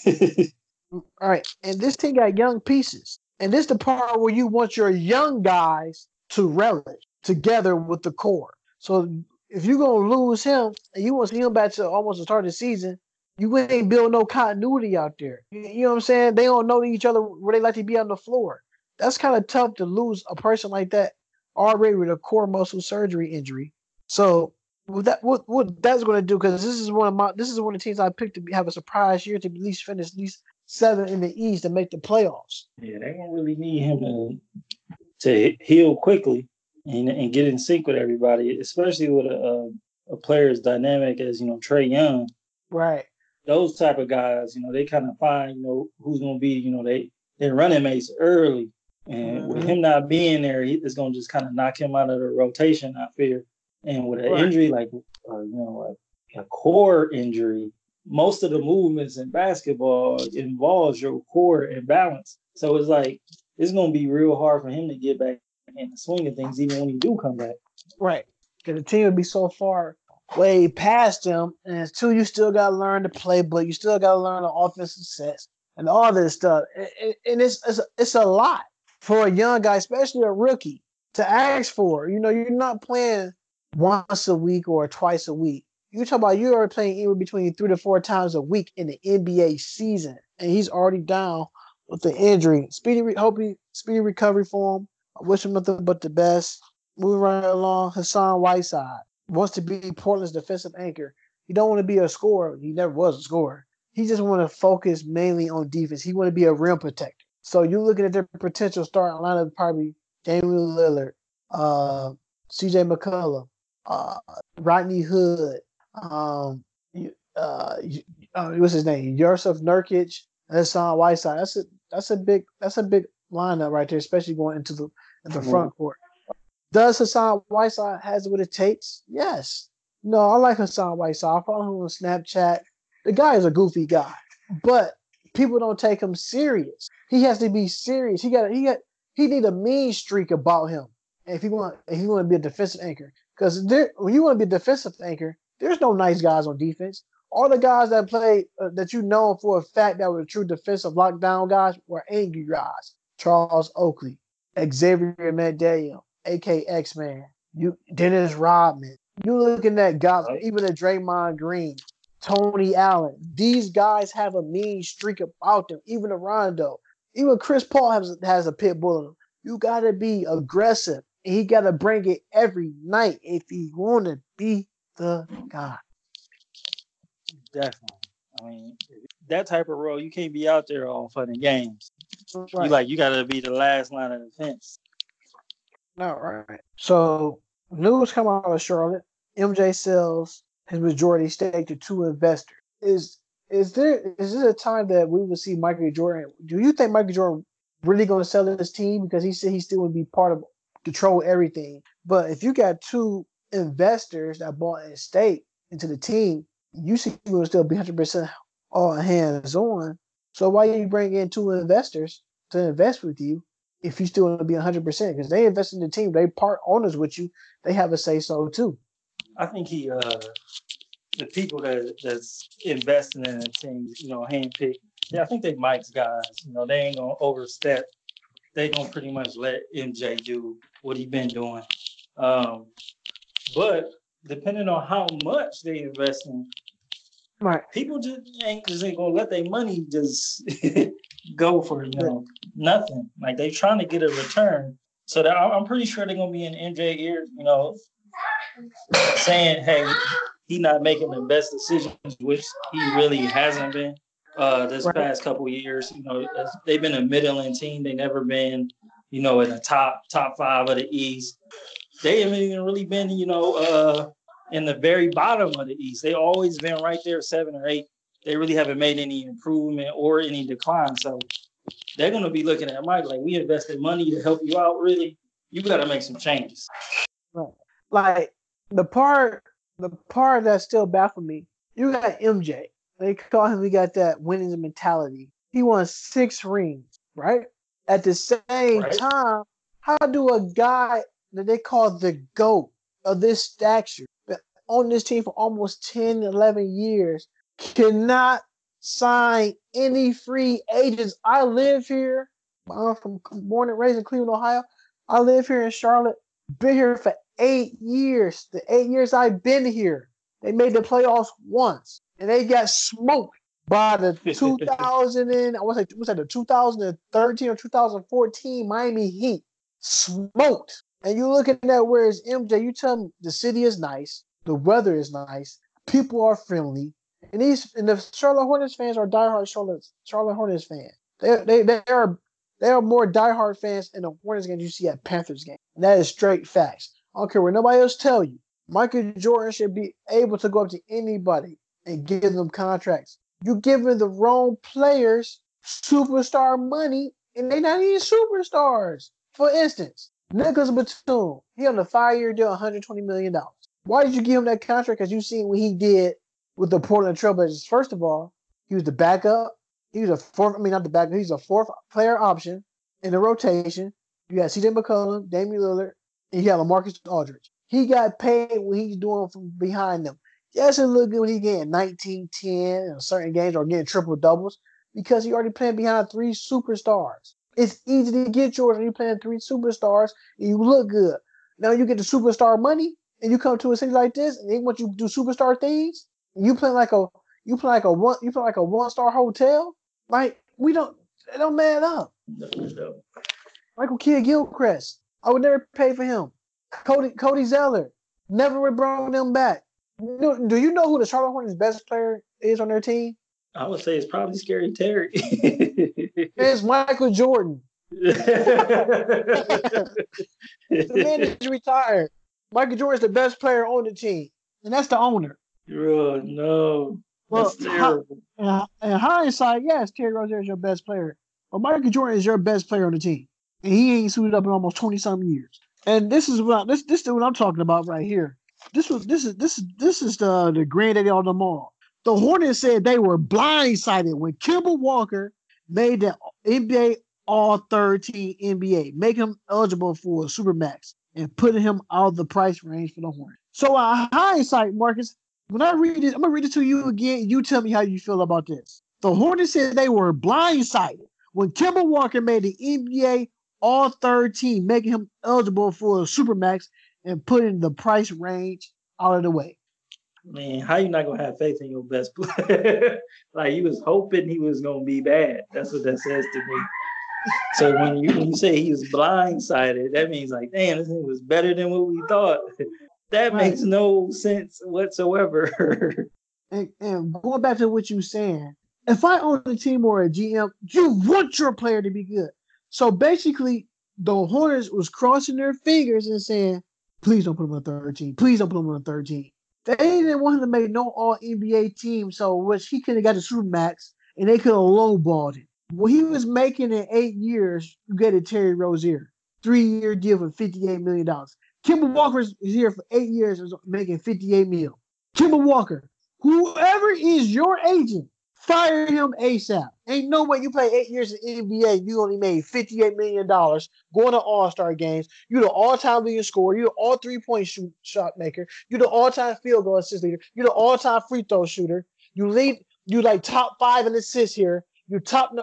and, all right, and this team got young pieces, and this is the part where you want your young guys to relish together with the core. So if you're going to lose him and you want to see him back to almost the start of the season, you ain't build no continuity out there. You know what I'm saying? They don't know each other where they like to be on the floor. That's kind of tough to lose a person like that already with a core muscle surgery injury. So what that's going to do, because this is one of the teams I picked to have a surprise year to at least finish at least 7 in the East and make the playoffs. Yeah, they won't really need him to heal quickly and get in sync with everybody, especially with a player's dynamic as, you know, Trae Young. Right. Those type of guys, you know, they kind of find, you know, who's going to be, you know, they're running mates early. And with him not being there, it's going to just kind of knock him out of the rotation, I fear. And with an injury like, a core injury, most of the movements in basketball involves your core and balance. So it's like, it's going to be real hard for him to get back in the swing of things, even when he do come back. Right. Because the team would be so far way past him. And two, you still got to learn the playbook. You still got to learn the offensive sets and all this stuff. And it's a lot for a young guy, especially a rookie, to ask for. You know, you're not playing once a week or twice a week. You're talking about you are playing anywhere between 3 to 4 times a week in the NBA season. And he's already down with the injury. Speedy recovery for him. I wish him nothing but the best. Moving right along, Hassan Whiteside wants to be Portland's defensive anchor. He don't want to be a scorer. He never was a scorer. He just want to focus mainly on defense. He want to be a rim protector. So you're looking at their potential starting lineup, probably Damian Lillard, C.J. McCollum, Rodney Hood, what's his name? Yusuf Nurkic, Hassan Whiteside. That's a big lineup right there, especially going into the front court. Does Hassan Whiteside has what it takes? Yes. No, I like Hassan Whiteside. I follow him on Snapchat. The guy is a goofy guy, but people don't take him serious. He has to be serious. He need a mean streak about him if you want to be a defensive anchor. Because when you want to be a defensive anchor, there's no nice guys on defense. All the guys that played that you know for a fact that were true defensive lockdown guys were angry guys. Charles Oakley, Xavier Mandeo, a.k.a. X-Man, Dennis Rodman. You're looking at guys, even at Draymond Green, Tony Allen. These guys have a mean streak about them, even a Rondo. Even Chris Paul has a pit bull in him. You got to be aggressive. And he got to bring it every night if he want to be the guy. Definitely. I mean, that type of role, you can't be out there all fucking games. Right. You got to be the last line of defense. All right. So, news come out of Charlotte. MJ sells his majority stake to two investors. Is this a time that we will see Michael Jordan? Do you think Michael Jordan really going to sell his team? Because he said he still would be part of control everything. But if you got two investors that bought in stake into the team, you see will still be 100% all hands on. So why you bring in two investors to invest with you if you still want to be 100%? Because they invest in the team, they part owners with you, they have a say so too. I think he the people that's investing in the team, handpicked. Yeah, I think they Mike's guys. They ain't gonna overstep. They gonna pretty much let MJ do what he been doing. But depending on how much they invest in, right? People just ain't gonna let their money just go for nothing. Like they trying to get a return. So that I'm pretty sure they're gonna be in MJ ears, saying, hey. He not making the best decisions, which he really hasn't been this past couple of years. They've been a middling team. They never been, in the top five of the East. They haven't even really been, in the very bottom of the East. They always been right there, 7 or 8. They really haven't made any improvement or any decline. So they're gonna be looking at Mike like, we invested money to help you out. Really, you gotta make some changes. Right. Like the part that still baffled me, you got MJ. They call him, he got that winning mentality. He won 6 rings, right? At the same time, how do a guy that they call the GOAT of this stature, on this team for almost 10, 11 years, cannot sign any free agents? I live here. I'm born and raised in Cleveland, Ohio. I live here in Charlotte. Been here for 8 years. The 8 years I've been here, they made the playoffs once, and they got smoked by the 2013 or 2014 Miami Heat. Smoked. And you're looking at where is MJ? You tell me the city is nice, the weather is nice, people are friendly, and the Charlotte Hornets fans are diehard Charlotte Hornets fans. They are more diehard fans in the Hornets game than you see at Panthers game. And that is straight facts. I don't care what nobody else tell you. Michael Jordan should be able to go up to anybody and give them contracts. You're giving the wrong players superstar money, and they're not even superstars. For instance, Nicholas Batum, he on a 5-year deal, $120 million. Why did you give him that contract? Because you've seen what he did with the Portland Trailblazers. First of all, he was the backup. He's a fourth player option in the rotation. You got C.J. McCollum, Damian Lillard, and you got LaMarcus Aldridge. He got paid when he's doing from behind them. Yes, it looked good when he getting 19, 10 in certain games or getting triple doubles because he already playing behind 3 superstars. It's easy to get yours when you're playing 3 superstars and you look good. Now you get the superstar money and you come to a city like this and they want you to do superstar things. You play like a one-star hotel. Like we don't They don't man up. No. Michael Kidd-Gilchrist. I would never pay for him. Cody Zeller. Never would bring them back. Do you know who the Charlotte Hornets' best player is on their team? I would say it's probably Scary Terry. It's Michael Jordan. The man is retired. Michael Jordan's the best player on the team, and that's the owner. Oh, no. Well, that's terrible. In hindsight, yes, Terry Rozier is your best player. But Michael Jordan is your best player on the team. And he ain't suited up in almost 20-something years. And this is what this dude I'm talking about right here. This is the granddaddy on them all. The Hornets said they were blindsided when Kimball Walker made the NBA All-Third Team NBA, make him eligible for a Supermax, and putting him out of the price range for the Hornets. So in hindsight, Marcus, when I read it, I'm gonna read it to you again. You tell me how you feel about this. The Hornets said they were blindsided when Kimball Walker made the NBA All-Third Team, making him eligible for a Supermax, and putting the price range out of the way. Man, how you not gonna have faith in your best player? Like, you was hoping he was gonna be bad. That's what that says to me. So when you say he was blindsided, that means like, damn, this thing was better than what we thought. That makes no sense whatsoever. And going back to what you saying, if I own a team or a GM, you want your player to be good. So basically, the Hornets was crossing their fingers and saying, please don't put him on 13. Please don't put him on 13. They didn't want him to make no all-NBA team, so which he could have got a Supermax, and they could have lowballed him. What he was making in 8 years, you get a Terry Rozier. 3-year deal for $58 million. Kimball Walker is here for 8 years and making $58 million. Kimball Walker, whoever is your agent, fire him ASAP. Ain't no way you play 8 years in the NBA, you only made $58 million, going to All-Star games. You're the all-time leading scorer. You're the all three-point shot maker. You're the all-time field goal assist leader. You're the all-time free throw shooter. You lead. You like top 5 in assists here. You're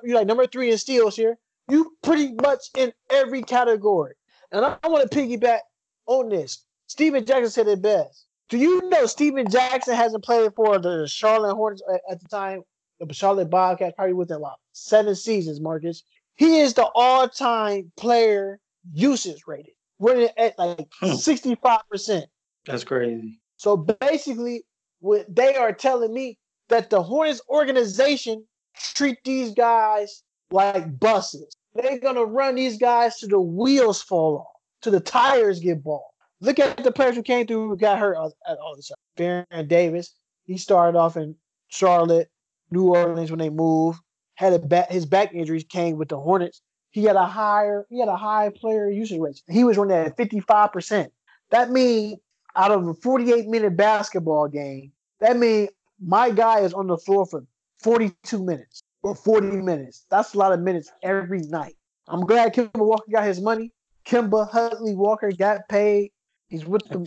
like number 3 in steals here. You pretty much in every category. And I want to piggyback on this. Steven Jackson said it best. Do you know Steven Jackson hasn't played for the Charlotte Hornets at the time? The Charlotte Bobcats, probably within about 7 seasons, Marcus. He is the all-time player usage rated. Running at like 65%. That's crazy. So basically, what they are telling me that the Hornets organization treat these guys like buses. They're going to run these guys till the wheels fall off, till the tires get bald. Look at the players who came through who got hurt at all the time. Baron Davis, he started off in Charlotte, New Orleans when they moved, had his back injuries came with the Hornets. He had a high player usage rate. He was running at 55%. That means out of a 48-minute basketball game, that means my guy is on the floor for 42 minutes or 40 minutes. That's a lot of minutes every night. I'm glad Kemba Walker got his money. Kemba Huntley Walker got paid. He's with the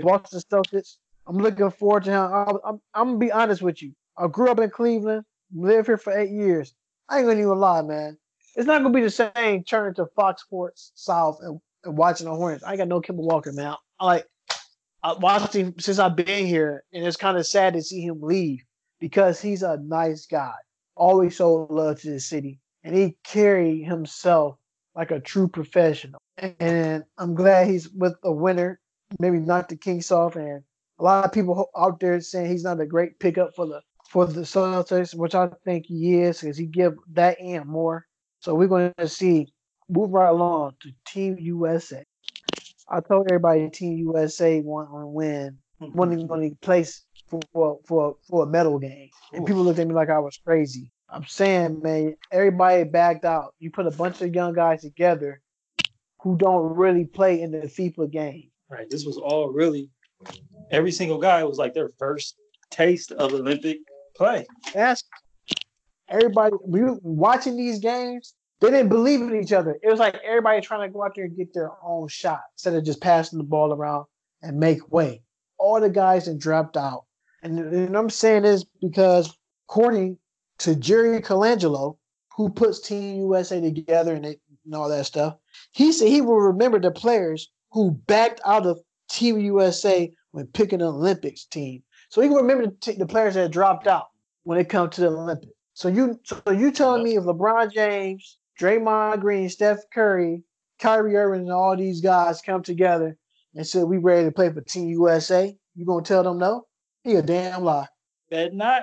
Boston Celtics. I'm looking forward to him. I'm gonna be honest with you. I grew up in Cleveland, lived here for 8 years. I ain't gonna even lie, man. It's not gonna be the same turning to Fox Sports South and watching the Hornets. I ain't got no Kimball Walker, man. I watched him since I've been here, and it's kind of sad to see him leave because he's a nice guy. Always showed love to the city, and he carried himself like a true professional. And I'm glad he's with a winner. Maybe not the kinks off, and a lot of people out there saying he's not a great pickup for the Celtics, which I think he is, because he give that and more. So we're going to see. Move right along to Team USA. I told everybody Team USA wasn't going to win, wasn't going to place for a medal game. And people looked at me like I was crazy. I'm saying, man, everybody backed out. You put a bunch of young guys together who don't really play in the FIFA game. Right. This was all really, every single guy was like their first taste of Olympic play. That's everybody. We were watching these games, they didn't believe in each other. It was like everybody trying to go out there and get their own shot instead of just passing the ball around and make way. All the guys that dropped out. And I'm saying this because according to Jerry Colangelo, who puts Team USA together and all that stuff, he said he will remember the players who backed out of Team USA when picking an Olympics team. So he can remember the players that dropped out when it comes to the Olympics. So you telling me if LeBron James, Draymond Green, Steph Curry, Kyrie Irving, and all these guys come together and said we ready to play for Team USA, you gonna tell them no? He a damn lie. Better not.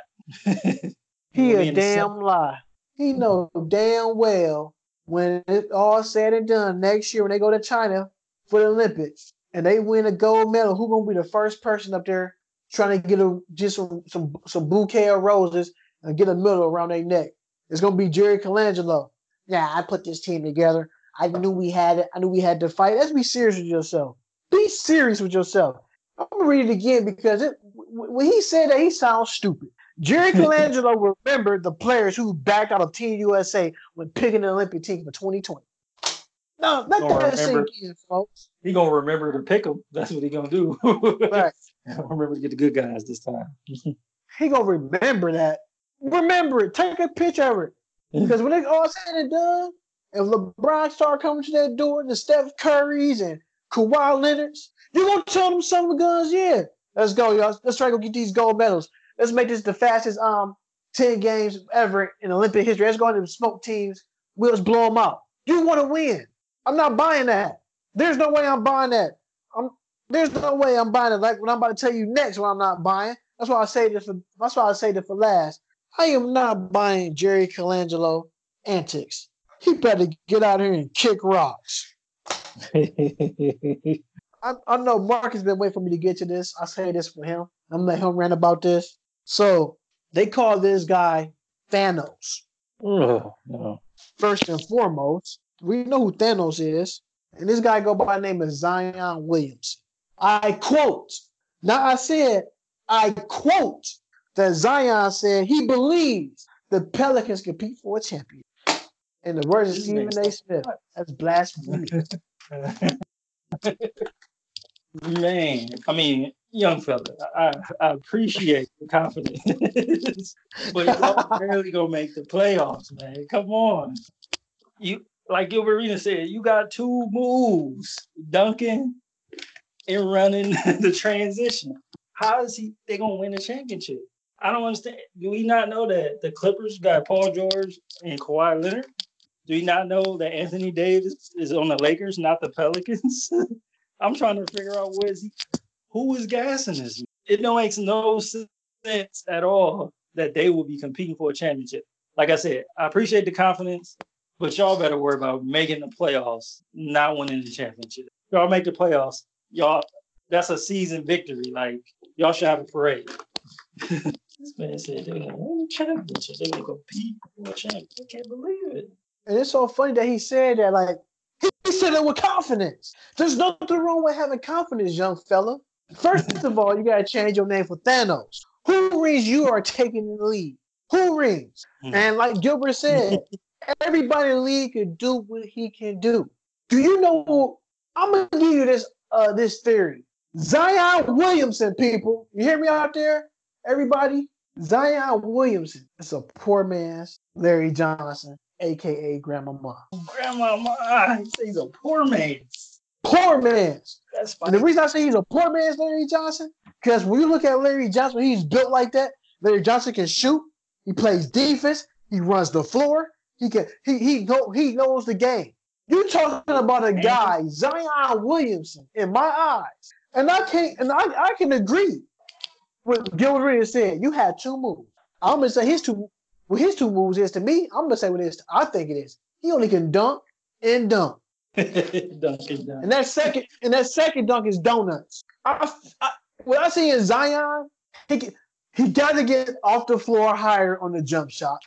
He a damn lie. He knows damn well when it's all said and done next year when they go to China for the Olympics and they win a gold medal, who's gonna be the first person up there trying to get some bouquet of roses and get a medal around their neck? It's gonna be Jerry Colangelo. Yeah, I put this team together. I knew we had it. I knew we had to fight. Let's be serious with yourself. Be serious with yourself. I'm gonna read it again because when he said that, he sounds stupid. Jerry Colangelo remembered the players who backed out of Team USA when picking the Olympic team for 2020. No, let that sink in, folks. He gonna remember to pick them. That's what he gonna do. Right. Remember to get the good guys this time. He gonna remember that. Remember it. Take a picture of it. Because when it's all said and done, if LeBron start coming to that door, the Steph Currys and Kawhi Leonards, you gonna tell them some of the guns? Yeah, let's go, y'all. Let's try to go get these gold medals. Let's make this the fastest 10 games ever in Olympic history. Let's go ahead and smoke teams. We'll just blow them out. You want to win. I'm not buying that. There's no way I'm buying that. There's no way I'm buying it. Like what I'm about to tell you next, what I'm not buying. That's why I say this for last. I am not buying Jerry Colangelo antics. He better get out here and kick rocks. I know Mark has been waiting for me to get to this. I say this for him. I'm going to let him rant about this. So they call this guy Thanos. Oh, no. First and foremost, we know who Thanos is. And this guy go by the name of Zion Williamson. I quote. Now I said, I quote that Zion said he believes the Pelicans compete for a champion. In the words of Stephen A. Smith, that's blasphemy. Man, I mean, young fella, I appreciate the confidence, but you're barely gonna make the playoffs, man. Come on, you like Gilbert Arenas said, you got two moves: dunking and running the transition. How is he? They gonna win the championship? I don't understand. Do we not know that the Clippers got Paul George and Kawhi Leonard? Do we not know that Anthony Davis is on the Lakers, not the Pelicans? I'm trying to figure out who is gassing this. It don't makes no sense at all that they will be competing for a championship. Like I said, I appreciate the confidence, but y'all better worry about making the playoffs, not winning the championship. Y'all make the playoffs, y'all. That's a season victory. Like y'all should have a parade. This man said they're gonna win the championship. They're gonna compete for a championship. I can't believe it. And it's so funny that he said that. Like he said it with confidence. There's nothing wrong with having confidence, young fella. First of all, you gotta change your name for Thanos. Who rings you are taking the lead? Who rings? And like Gilbert said, everybody in the league can do what he can do. Do you know? I'm gonna give you this this theory. Zion Williamson, people, you hear me out there? Everybody, Zion Williamson is a poor man's Larry Johnson, a.k.a. Grandmama. Grandmama, he's a poor man. Poor man's. That's funny. And the reason I say he's a poor man's Larry Johnson, because when you look at Larry Johnson, he's built like that. Larry Johnson can shoot. He plays defense. He runs the floor. He knows the game. You're talking about a guy, Zion Williamson, in my eyes. And I can agree with Gilbert Arenas said. You had two moves. I'm gonna say his two moves is to me. I'm gonna say what it is. I think it is. He only can dunk and dunk. dunk. And that second dunk is donuts. What I see in Zion, he got to get off the floor higher on the jump shot.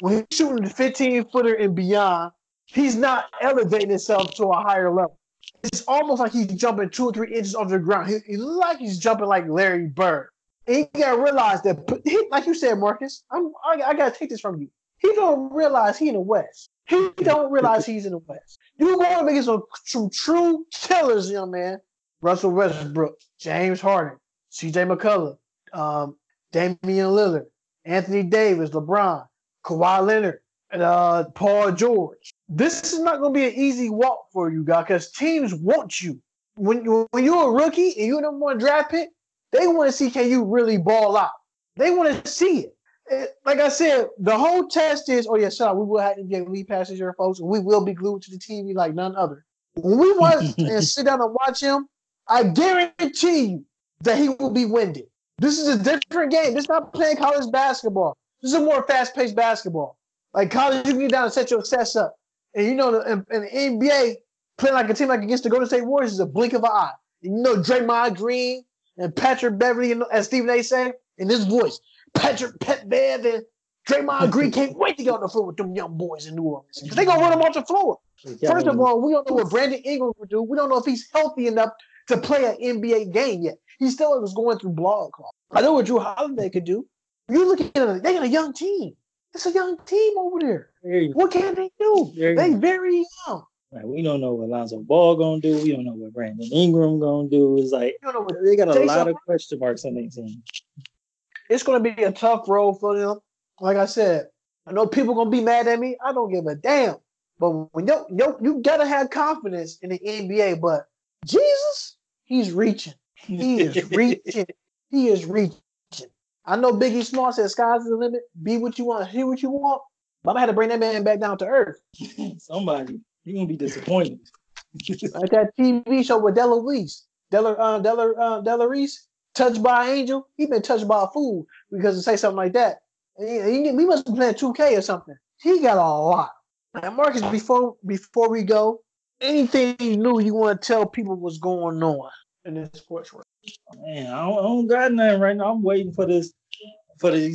When he's shooting the 15-footer and beyond, he's not elevating himself to a higher level. It's almost like he's jumping 2 or 3 inches off the ground. He looks like he's jumping like Larry Bird. And you got to realize that, like you said, Marcus, I got to take this from you. He don't realize he's in the West. He don't realize he's in the West. You're going to make some true killers, young man. Russell Westbrook, James Harden, C.J. McCollum, Damian Lillard, Anthony Davis, LeBron, Kawhi Leonard, and Paul George. This is not going to be an easy walk for you guys because teams want you. When you're a rookie and you're a number one draft pick, they want to see can you really ball out. They want to see it. like I said, the whole test is, oh yeah, shut up, we will have to get lead passes here, folks. We will be glued to the TV like none other. When we watch and sit down and watch him, I guarantee you that he will be winded. This is a different game. This is not playing college basketball. This is more fast-paced basketball. Like college, you can get down and set your sets up. And you know, in the NBA, playing like a team like against the Golden State Warriors is a blink of an eye. And you know, Draymond Green and Patrick Beverly, and as Stephen A. said, in his voice, Pat Bev and Draymond Green can't wait to get on the floor with them young boys in New Orleans. They're going to run them off the floor. First of all, we don't know what Brandon Ingram will do. We don't know if he's healthy enough to play an NBA game yet. He still was going through blood clots. I know what Drew Holiday could do. You're looking at they got a young team. It's a young team over there. What can they do? They very young. Right, we don't know what Lonzo Ball gonna do. We don't know what Brandon Ingram gonna do. It's like they got a lot of question marks on their team. It's gonna be a tough road for them. Like I said, I know people gonna be mad at me. I don't give a damn. But when you gotta have confidence in the NBA. But Jesus, he's reaching. He is reaching. He is reaching. I know Biggie Small said sky's the limit. Be what you want. Hear what you want. But I had to bring that man back down to earth. Somebody. You're going to be disappointed. Like that TV show with Della Reese, touched by an angel. He been touched by a fool because to say something like that. He must be playing 2K or something. He got a lot. And Marcus, before we go, anything new you want to tell people what's going on in this sports world? Man, I don't got nothing right now. I'm waiting for these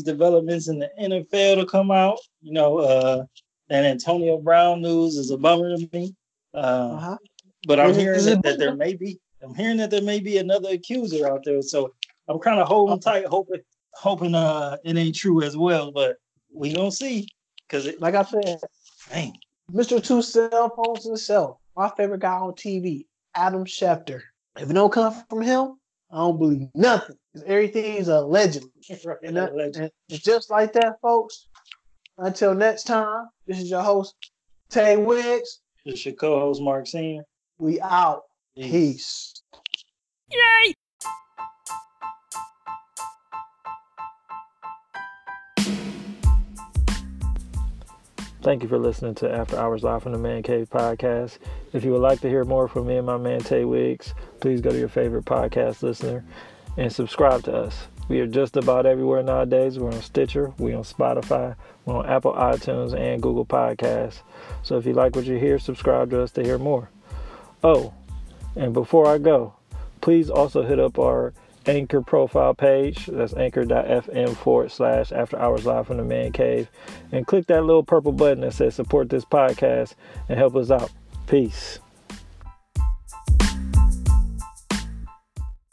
developments in the NFL to come out. You know, that Antonio Brown news is a bummer to me. But I'm hearing that there may be. I'm hearing that there may be another accuser out there. So I'm kind of holding tight, hoping it ain't true as well. But we gonna see. Because like I said, dang, Mr. Two Cell Phones himself, my favorite guy on TV, Adam Schefter. If it don't come from him, I don't believe nothing. Everything is a legend. And just like that, folks. Until next time, this is your host, Tay Wiggs. This is your co-host, Marc Singh. We out. Peace. Yay! Thank you for listening to After Hours Live from the Man Cave podcast. If you would like to hear more from me and my man Tay Wiggs, please go to your favorite podcast listener and subscribe to us. We are just about everywhere nowadays. We're on Stitcher, we're on Spotify, we're on Apple iTunes, and Google Podcasts. So if you like what you hear, subscribe to us to hear more. Oh, and before I go, please also hit up our Anchor profile page. That's anchor.fm/After Hours Live from the Man Cave. And click that little purple button that says support this podcast and help us out. Peace.